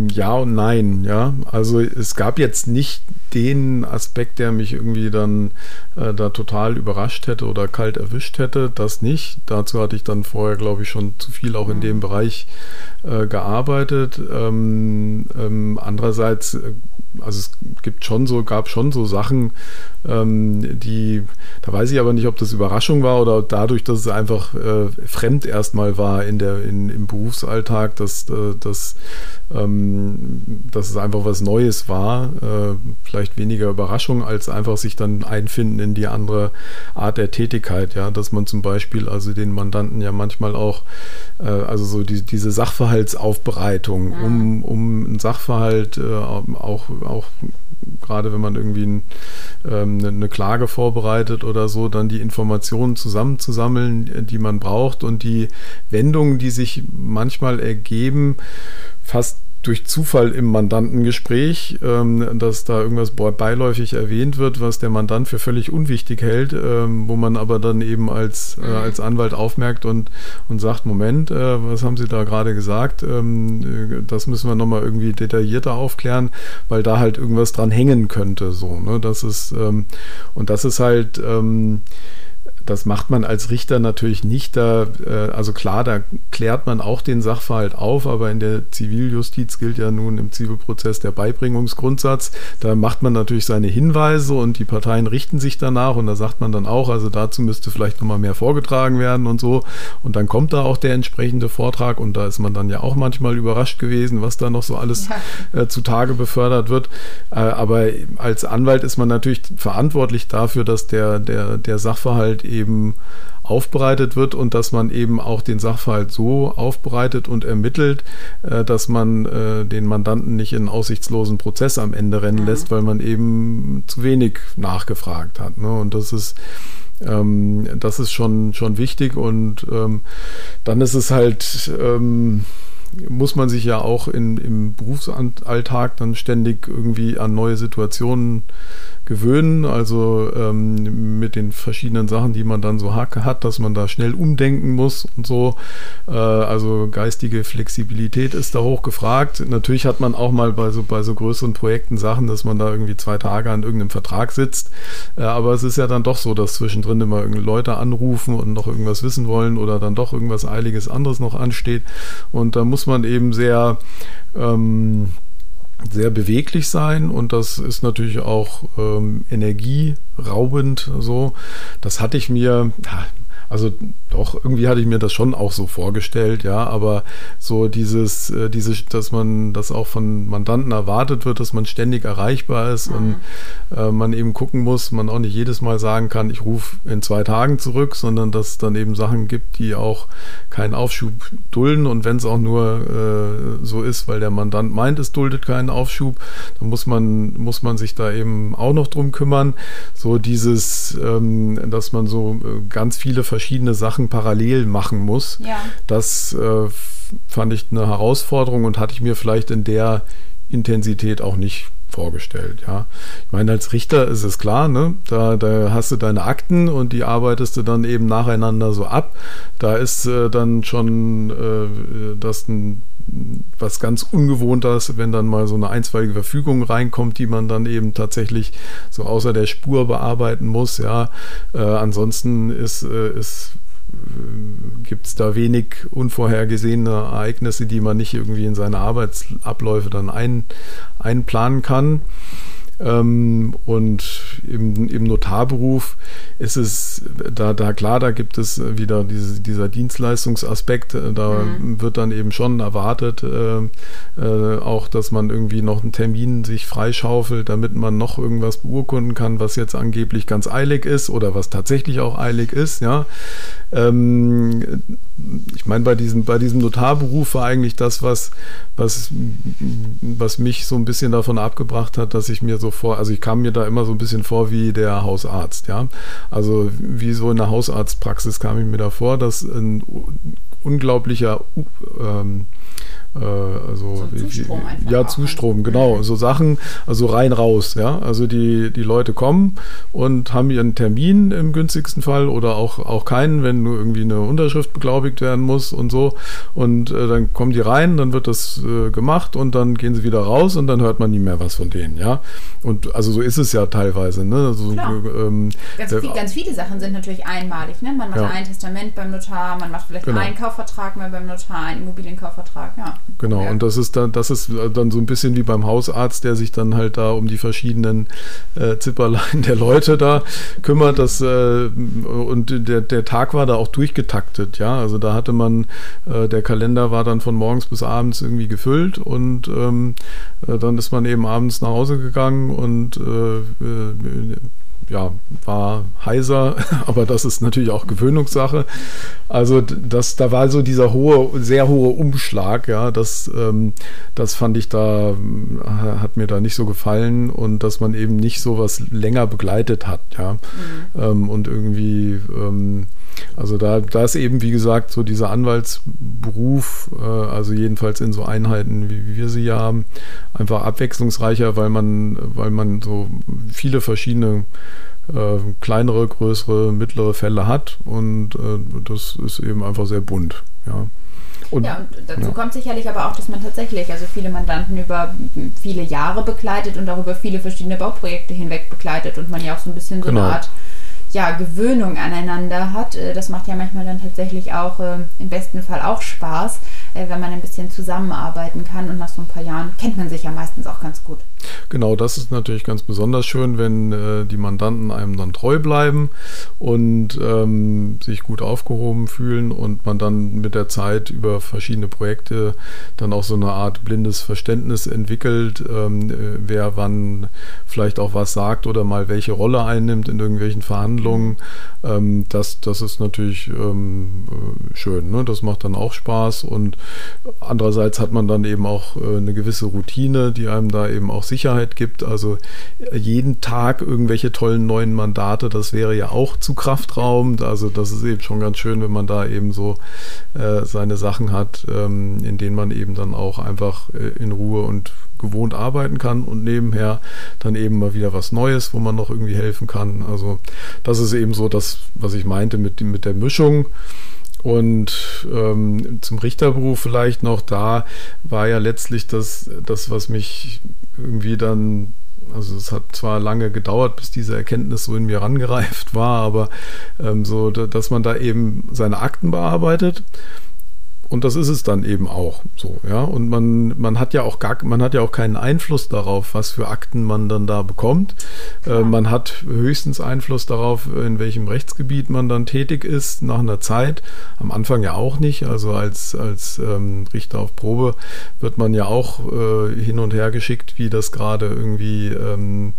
Ja und nein, ja. Also es gab jetzt nicht den Aspekt, der mich irgendwie dann äh, da total überrascht hätte oder kalt erwischt hätte, das nicht. Dazu hatte ich dann vorher, glaube ich, schon zu viel auch in dem Bereich äh, gearbeitet. Ähm, ähm, andererseits, also es gibt schon so, gab schon so Sachen, ähm, die, da weiß ich aber nicht, ob das Überraschung war oder dadurch, dass es einfach äh, fremd erstmal war in der, in, im Berufsalltag, dass, äh, dass dass es einfach was Neues war, vielleicht weniger Überraschung, als einfach sich dann einfinden in die andere Art der Tätigkeit, ja, dass man zum Beispiel also den Mandanten ja manchmal auch, also so die, diese Sachverhaltsaufbereitung, um, um einen Sachverhalt auch, auch gerade wenn man irgendwie ein, eine Klage vorbereitet oder so, dann die Informationen zusammenzusammeln, die man braucht und die Wendungen, die sich manchmal ergeben, fast durch Zufall im Mandantengespräch, ähm, dass da irgendwas beiläufig erwähnt wird, was der Mandant für völlig unwichtig hält, ähm, wo man aber dann eben als, äh, als Anwalt aufmerkt und, und sagt, Moment, äh, was haben Sie da gerade gesagt? Ähm, das müssen wir nochmal irgendwie detaillierter aufklären, weil da halt irgendwas dran hängen könnte. So, ne? Das ist, ähm, und das ist halt... Ähm, Das macht man als Richter natürlich nicht. Da, also klar, da klärt man auch den Sachverhalt auf, aber in der Ziviljustiz gilt ja nun im Zivilprozess der Beibringungsgrundsatz. Da macht man natürlich seine Hinweise und die Parteien richten sich danach und da sagt man dann auch, also dazu müsste vielleicht nochmal mehr vorgetragen werden und so. Und dann kommt da auch der entsprechende Vortrag und da ist man dann ja auch manchmal überrascht gewesen, was da noch so alles ja. zutage befördert wird. Aber als Anwalt ist man natürlich verantwortlich dafür, dass der, der, der Sachverhalt eben aufbereitet wird und dass man eben auch den Sachverhalt so aufbereitet und ermittelt, dass man den Mandanten nicht in einen aussichtslosen Prozess am Ende rennen lässt, weil man eben zu wenig nachgefragt hat. Und das ist das ist schon, schon wichtig und dann ist es halt... muss man sich ja auch in, im Berufsalltag dann ständig irgendwie an neue Situationen gewöhnen, also ähm, mit den verschiedenen Sachen, die man dann so hat, dass man da schnell umdenken muss und so. Äh, also geistige Flexibilität ist da hoch gefragt. Natürlich hat man auch mal bei so, bei so größeren Projekten Sachen, dass man da irgendwie zwei Tage an irgendeinem Vertrag sitzt, äh, aber es ist ja dann doch so, dass zwischendrin immer Leute anrufen und noch irgendwas wissen wollen oder dann doch irgendwas Eiliges anderes noch ansteht und da muss man eben sehr, ähm, sehr beweglich sein und das ist natürlich auch ähm, energieraubend so. Das hatte ich mir, also doch, irgendwie hatte ich mir das schon auch so vorgestellt, ja, aber so dieses, äh, dieses, dass man das auch von Mandanten erwartet wird, dass man ständig erreichbar ist mhm. und äh, man eben gucken muss, man auch nicht jedes Mal sagen kann, ich rufe in zwei Tagen zurück, sondern dass es dann eben Sachen gibt, die auch keinen Aufschub dulden und wenn es auch nur äh, so ist, weil der Mandant meint, es duldet keinen Aufschub, dann muss man, muss man sich da eben auch noch drum kümmern. So dieses, ähm, dass man so äh, ganz viele verschiedene Sachen parallel machen muss. Ja. Das äh, fand ich eine Herausforderung und hatte ich mir vielleicht in der Intensität auch nicht vorgestellt. Ja. Ich meine, als Richter ist es klar, ne? da, da hast du deine Akten und die arbeitest du dann eben nacheinander so ab. Da ist äh, dann schon äh, das ein was ganz Ungewohntes, wenn dann mal so eine einstweilige Verfügung reinkommt, die man dann eben tatsächlich so außer der Spur bearbeiten muss. Ja. Äh, ansonsten ist, äh, ist gibt es da wenig unvorhergesehene Ereignisse, die man nicht irgendwie in seine Arbeitsabläufe dann ein, einplanen kann. Ähm, und im, im Notarberuf ist es da, da klar, da gibt es wieder diese, dieser Dienstleistungsaspekt, da mhm. wird dann eben schon erwartet, äh, äh, auch, dass man irgendwie noch einen Termin sich freischaufelt, damit man noch irgendwas beurkunden kann, was jetzt angeblich ganz eilig ist oder was tatsächlich auch eilig ist, ja. Ähm, ich meine, bei diesem, bei diesem Notarberuf war eigentlich das, was, was, was mich so ein bisschen davon abgebracht hat, dass ich mir so vor, also ich kam mir da immer so ein bisschen vor wie der Hausarzt, ja. Also wie so in der Hausarztpraxis kam ich mir da vor, dass ein unglaublicher ähm, also so Zustrom ja Zustrom, genau, so Sachen, also rein raus, ja, also die, die Leute kommen und haben ihren Termin im günstigsten Fall oder auch, auch keinen, wenn nur irgendwie eine Unterschrift beglaubigt werden muss und so und äh, dann kommen die rein, dann wird das äh, gemacht und dann gehen sie wieder raus und dann hört man nie mehr was von denen, ja, und also so ist es ja teilweise, ne, also, ähm, ganz, viel, ganz viele Sachen sind natürlich einmalig, ne, man macht ja. ein Testament beim Notar, man macht vielleicht genau. einen Kaufvertrag mal beim Notar, einen Immobilienkaufvertrag, ja. Genau, ja. und das ist dann, das ist dann so ein bisschen wie beim Hausarzt, der sich dann halt da um die verschiedenen äh, Zipperlein der Leute da kümmert. Das, äh, und der, der Tag war da auch durchgetaktet, ja. Also da hatte man, äh, der Kalender war dann von morgens bis abends irgendwie gefüllt und ähm, äh, dann ist man eben abends nach Hause gegangen und äh, äh, ja, war heiser, aber das ist natürlich auch Gewöhnungssache. Also das, da war so dieser hohe, sehr hohe Umschlag, ja, das, ähm, das fand ich da, hat mir da nicht so gefallen und dass man eben nicht sowas länger begleitet hat, ja, mhm. ähm, und irgendwie ähm, Also da, da ist eben, wie gesagt, so dieser Anwaltsberuf, äh, also jedenfalls in so Einheiten, wie, wie wir sie ja haben, einfach abwechslungsreicher, weil man, weil man so viele verschiedene äh, kleinere, größere, mittlere Fälle hat und äh, das ist eben einfach sehr bunt, ja. Und, ja, und dazu ja. kommt sicherlich aber auch, dass man tatsächlich also viele Mandanten über viele Jahre begleitet und auch über viele verschiedene Bauprojekte hinweg begleitet und man ja auch so ein bisschen so genau. eine Art ja, Gewöhnung aneinander hat. Das macht ja manchmal dann tatsächlich auch äh, im besten Fall auch Spaß, äh, wenn man ein bisschen zusammenarbeiten kann und nach so ein paar Jahren kennt man sich ja meistens auch ganz gut. Genau, das ist natürlich ganz besonders schön, wenn äh, die Mandanten einem dann treu bleiben und ähm, sich gut aufgehoben fühlen und man dann mit der Zeit über verschiedene Projekte dann auch so eine Art blindes Verständnis entwickelt, ähm, wer wann vielleicht auch was sagt oder mal welche Rolle einnimmt in irgendwelchen Verhandlungen. Ähm, das, das ist natürlich ähm, schön, ne? Das macht dann auch Spaß und andererseits hat man dann eben auch äh, eine gewisse Routine, die einem da eben auch Sicherheit gibt, also jeden Tag irgendwelche tollen neuen Mandate, das wäre ja auch zu kraftraubend, also das ist eben schon ganz schön, wenn man da eben so äh, seine Sachen hat, ähm, in denen man eben dann auch einfach äh, in Ruhe und gewohnt arbeiten kann und nebenher dann eben mal wieder was Neues, wo man noch irgendwie helfen kann, also das ist eben so das, was ich meinte mit, mit der Mischung. Und ähm, zum Richterberuf vielleicht noch, da war ja letztlich das, das, was mich irgendwie dann, also es hat zwar lange gedauert, bis diese Erkenntnis so in mir herangereift war, aber ähm, so, dass man da eben seine Akten bearbeitet. Und das ist es dann eben auch so, ja. Und man, man hat ja auch gar, man hat ja auch keinen Einfluss darauf, was für Akten man dann da bekommt. Äh, man hat höchstens Einfluss darauf, in welchem Rechtsgebiet man dann tätig ist, nach einer Zeit. Am Anfang ja auch nicht. Also als, als ähm, Richter auf Probe wird man ja auch äh, hin und her geschickt, wie das gerade irgendwie ähm,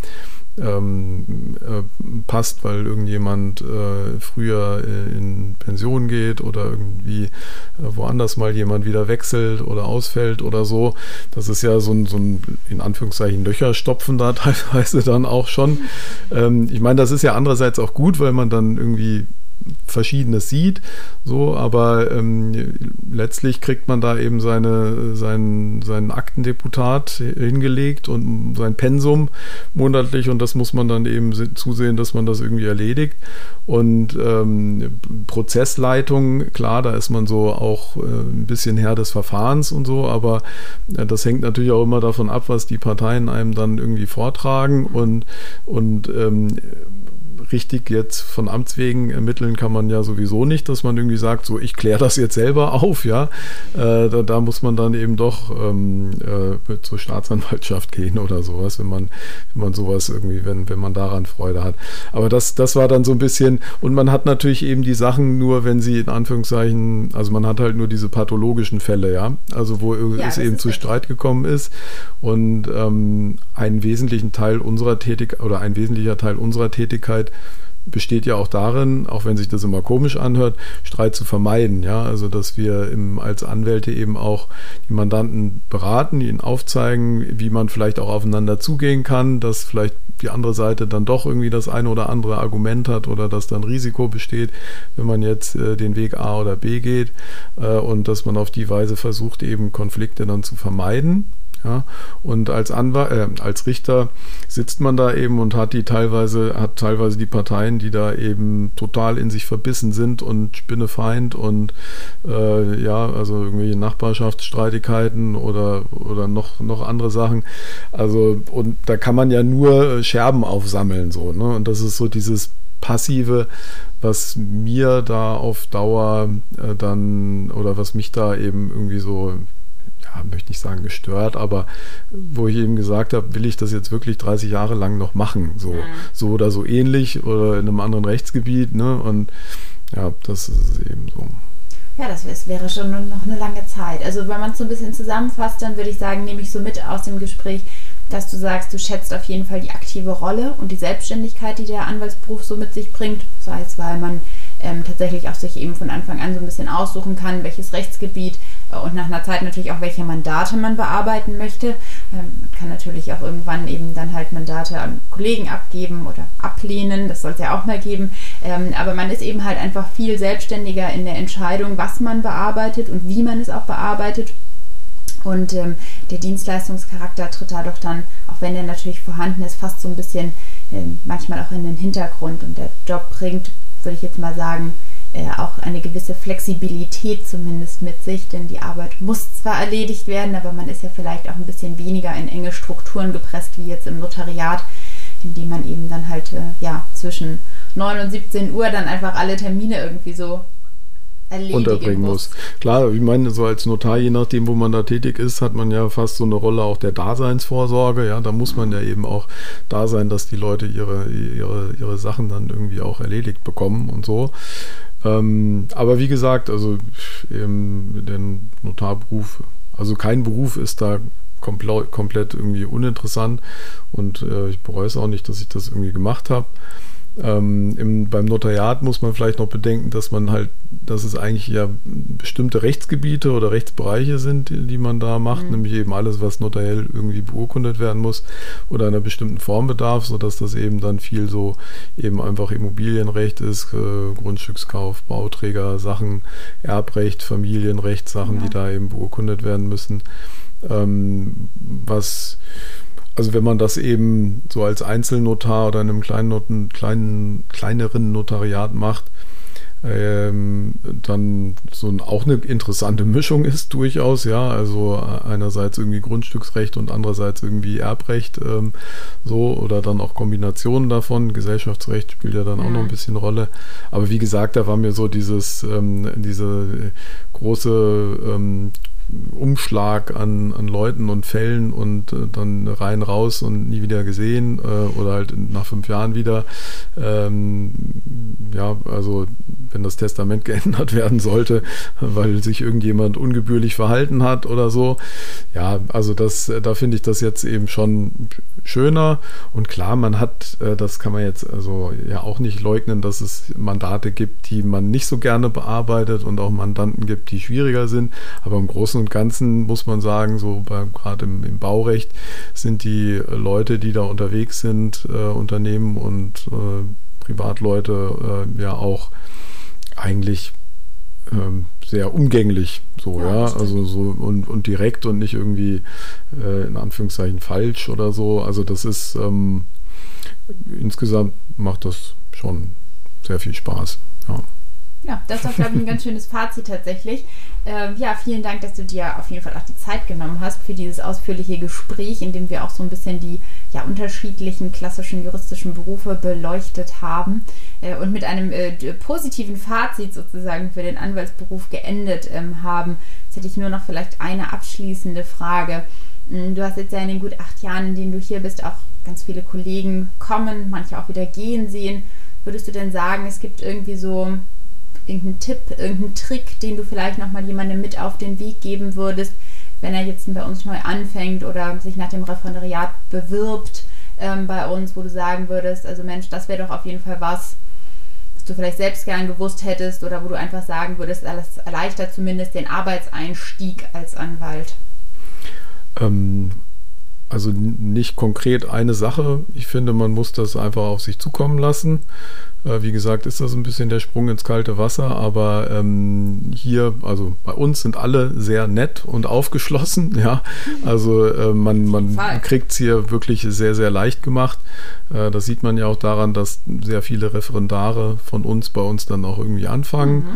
Ähm, äh, passt, weil irgendjemand äh, früher äh, in Pension geht oder irgendwie äh, woanders mal jemand wieder wechselt oder ausfällt oder so. Das ist ja so ein, so ein in Anführungszeichen Löcherstopfen da teilweise dann auch schon. Ähm, ich meine, das ist ja andererseits auch gut, weil man dann irgendwie Verschiedenes sieht, so, aber ähm, letztlich kriegt man da eben seine, seinen, seinen Aktendeputat hingelegt und sein Pensum monatlich und das muss man dann eben zusehen, dass man das irgendwie erledigt und ähm, Prozessleitung, klar, da ist man so auch äh, ein bisschen Herr des Verfahrens und so, aber äh, das hängt natürlich auch immer davon ab, was die Parteien einem dann irgendwie vortragen und, und ähm, richtig jetzt von Amts wegen ermitteln kann man ja sowieso nicht, dass man irgendwie sagt, so ich kläre das jetzt selber auf, ja. Äh, da, da muss man dann eben doch ähm, äh, zur Staatsanwaltschaft gehen oder sowas, wenn man, wenn man sowas irgendwie, wenn, wenn man daran Freude hat. Aber das, das war dann so ein bisschen, und man hat natürlich eben die Sachen nur, wenn sie in Anführungszeichen, also man hat halt nur diese pathologischen Fälle, ja, also wo ja, es eben zu richtig. Streit gekommen ist und ähm, einen wesentlichen Teil unserer Tätigkeit oder ein wesentlicher Teil unserer Tätigkeit besteht ja auch darin, auch wenn sich das immer komisch anhört, Streit zu vermeiden. Ja? Also dass wir im, als Anwälte eben auch die Mandanten beraten, ihnen aufzeigen, wie man vielleicht auch aufeinander zugehen kann, dass vielleicht die andere Seite dann doch irgendwie das eine oder andere Argument hat oder dass dann Risiko besteht, wenn man jetzt äh, den Weg A oder B geht äh, und dass man auf die Weise versucht, eben Konflikte dann zu vermeiden. Ja, und als Anwalt, äh, als Richter sitzt man da eben und hat die teilweise, hat teilweise die Parteien, die da eben total in sich verbissen sind und Spinnefeind und äh, ja, also irgendwelche Nachbarschaftsstreitigkeiten oder, oder noch, noch andere Sachen. Also, und da kann man ja nur Scherben aufsammeln, so, ne? Und das ist so dieses Passive, was mir da auf Dauer äh, dann oder was mich da eben irgendwie so, ja, möchte nicht sagen gestört, aber wo ich eben gesagt habe, will ich das jetzt wirklich dreißig Jahre lang noch machen, so, so oder so ähnlich oder in einem anderen Rechtsgebiet, ne? Und ja, das ist eben so. Ja, das wäre schon noch eine lange Zeit. Also wenn man es so ein bisschen zusammenfasst, dann würde ich sagen, nehme ich so mit aus dem Gespräch, dass du sagst, du schätzt auf jeden Fall die aktive Rolle und die Selbstständigkeit, die der Anwaltsberuf so mit sich bringt, sei es, weil man ähm, tatsächlich auch sich eben von Anfang an so ein bisschen aussuchen kann, welches Rechtsgebiet und nach einer Zeit natürlich auch, welche Mandate man bearbeiten möchte. Man kann natürlich auch irgendwann eben dann halt Mandate an Kollegen abgeben oder ablehnen, das soll es ja auch mal geben. Aber man ist eben halt einfach viel selbstständiger in der Entscheidung, was man bearbeitet und wie man es auch bearbeitet. Und ähm, der Dienstleistungscharakter tritt da doch dann, auch wenn der natürlich vorhanden ist, fast so ein bisschen ähm, manchmal auch in den Hintergrund. Und der Job bringt, würde ich jetzt mal sagen, äh, auch eine gewisse Flexibilität zumindest mit sich. Denn die Arbeit muss zwar erledigt werden, aber man ist ja vielleicht auch ein bisschen weniger in enge Strukturen gepresst, wie jetzt im Notariat, indem man eben dann halt äh, ja, zwischen neun und siebzehn Uhr dann einfach alle Termine irgendwie so unterbringen muss. muss. Klar, ich meine, so als Notar, je nachdem, wo man da tätig ist, hat man ja fast so eine Rolle auch der Daseinsvorsorge. Ja, da muss man ja eben auch da sein, dass die Leute ihre, ihre, ihre Sachen dann irgendwie auch erledigt bekommen und so. Ähm, aber wie gesagt, also eben der Notarberuf, also kein Beruf ist da kompl- komplett irgendwie uninteressant, und äh, ich bereue es auch nicht, dass ich das irgendwie gemacht habe. Ähm, im, beim Notariat muss man vielleicht noch bedenken, dass man halt, dass es eigentlich ja bestimmte Rechtsgebiete oder Rechtsbereiche sind, die, die man da macht, mhm. nämlich eben alles, was notariell irgendwie beurkundet werden muss oder einer bestimmten Form bedarf, sodass das eben dann viel so eben einfach Immobilienrecht ist, äh, Grundstückskauf, Bauträger, Sachen, Erbrecht, Familienrecht, Sachen, ja. die da eben beurkundet werden müssen. Ähm, was Also wenn man das eben so als Einzelnotar oder in einem kleinen, kleinen, kleineren Notariat macht, ähm, dann so ein, auch eine interessante Mischung ist durchaus, ja, also einerseits irgendwie Grundstücksrecht und andererseits irgendwie Erbrecht, ähm, so, oder dann auch Kombinationen davon, Gesellschaftsrecht spielt ja dann auch ja. noch ein bisschen Rolle, aber wie gesagt, da war mir so dieses, ähm, diese große ähm, Umschlag an, an Leuten und Fällen und äh, dann rein, raus und nie wieder gesehen äh, oder halt nach fünf Jahren wieder. Ähm, ja, also wenn das Testament geändert werden sollte, weil sich irgendjemand ungebührlich verhalten hat oder so. Ja, also das, da finde ich das jetzt eben schon schöner, und klar, man hat, äh, das kann man jetzt also ja auch nicht leugnen, dass es Mandate gibt, die man nicht so gerne bearbeitet, und auch Mandanten gibt, die schwieriger sind, aber im Großen und Ganzen muss man sagen, so gerade im, im Baurecht sind die Leute, die da unterwegs sind, äh, Unternehmen und äh, Privatleute äh, ja auch eigentlich ähm, sehr umgänglich, so ja, ja also so und, und direkt und nicht irgendwie äh, in Anführungszeichen falsch oder so. Also das ist ähm, insgesamt macht das schon sehr viel Spaß. Ja. Ja, das ist doch, glaube ich, ein ganz schönes Fazit tatsächlich. Ähm, ja, vielen Dank, dass du dir auf jeden Fall auch die Zeit genommen hast für dieses ausführliche Gespräch, in dem wir auch so ein bisschen die ja, unterschiedlichen klassischen juristischen Berufe beleuchtet haben äh, und mit einem äh, positiven Fazit sozusagen für den Anwaltsberuf geendet ähm, haben. Jetzt hätte ich nur noch vielleicht eine abschließende Frage. Du hast jetzt ja in den gut acht Jahren, in denen du hier bist, auch ganz viele Kollegen kommen, manche auch wieder gehen sehen. Würdest du denn sagen, es gibt irgendwie so irgendeinen Tipp, irgendeinen Trick, den du vielleicht nochmal jemandem mit auf den Weg geben würdest, wenn er jetzt bei uns neu anfängt oder sich nach dem Referendariat bewirbt ähm, bei uns, wo du sagen würdest, also Mensch, das wäre doch auf jeden Fall was, was du vielleicht selbst gern gewusst hättest, oder wo du einfach sagen würdest, das erleichtert zumindest den Arbeitseinstieg als Anwalt? Ähm, also nicht konkret eine Sache. Ich finde, man muss das einfach auf sich zukommen lassen. Wie gesagt, ist das ein bisschen der Sprung ins kalte Wasser, aber ähm, hier, also bei uns sind alle sehr nett und aufgeschlossen, ja, also äh, man, man kriegt es hier wirklich sehr, sehr leicht gemacht. Äh, das sieht man ja auch daran, dass sehr viele Referendare von uns bei uns dann auch irgendwie anfangen. Mhm.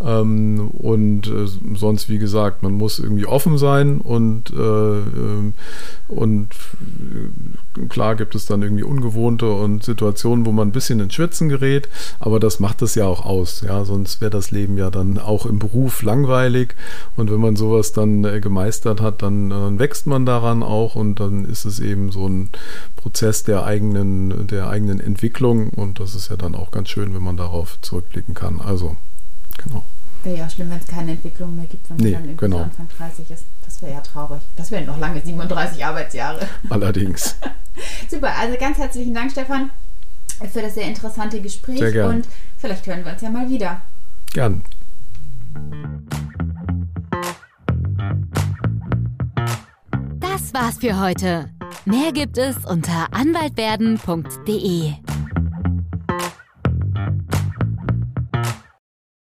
Ähm, und äh, sonst, wie gesagt, man muss irgendwie offen sein, und, äh, und äh, klar gibt es dann irgendwie ungewohnte und Situationen, wo man ein bisschen ins Schwitzen gerät, aber das macht das ja auch aus, ja, sonst wäre das Leben ja dann auch im Beruf langweilig, und wenn man sowas dann äh, gemeistert hat, dann, dann wächst man daran auch, und dann ist es eben so ein Prozess der eigenen, der eigenen Entwicklung, und das ist ja dann auch ganz schön, wenn man darauf zurückblicken kann, also genau. Wäre ja auch schlimm, wenn es keine Entwicklung mehr gibt, wenn nee, man dann irgendwie genau. Anfang dreißig ist. Das wäre ja traurig. Das wären noch lange siebenunddreißig Arbeitsjahre. Allerdings. Super, also ganz herzlichen Dank, Stefan, für das sehr interessante Gespräch. Sehr gern. Und vielleicht hören wir uns ja mal wieder. Gern. war's für heute. Mehr gibt es unter anwaltwerden punkt de.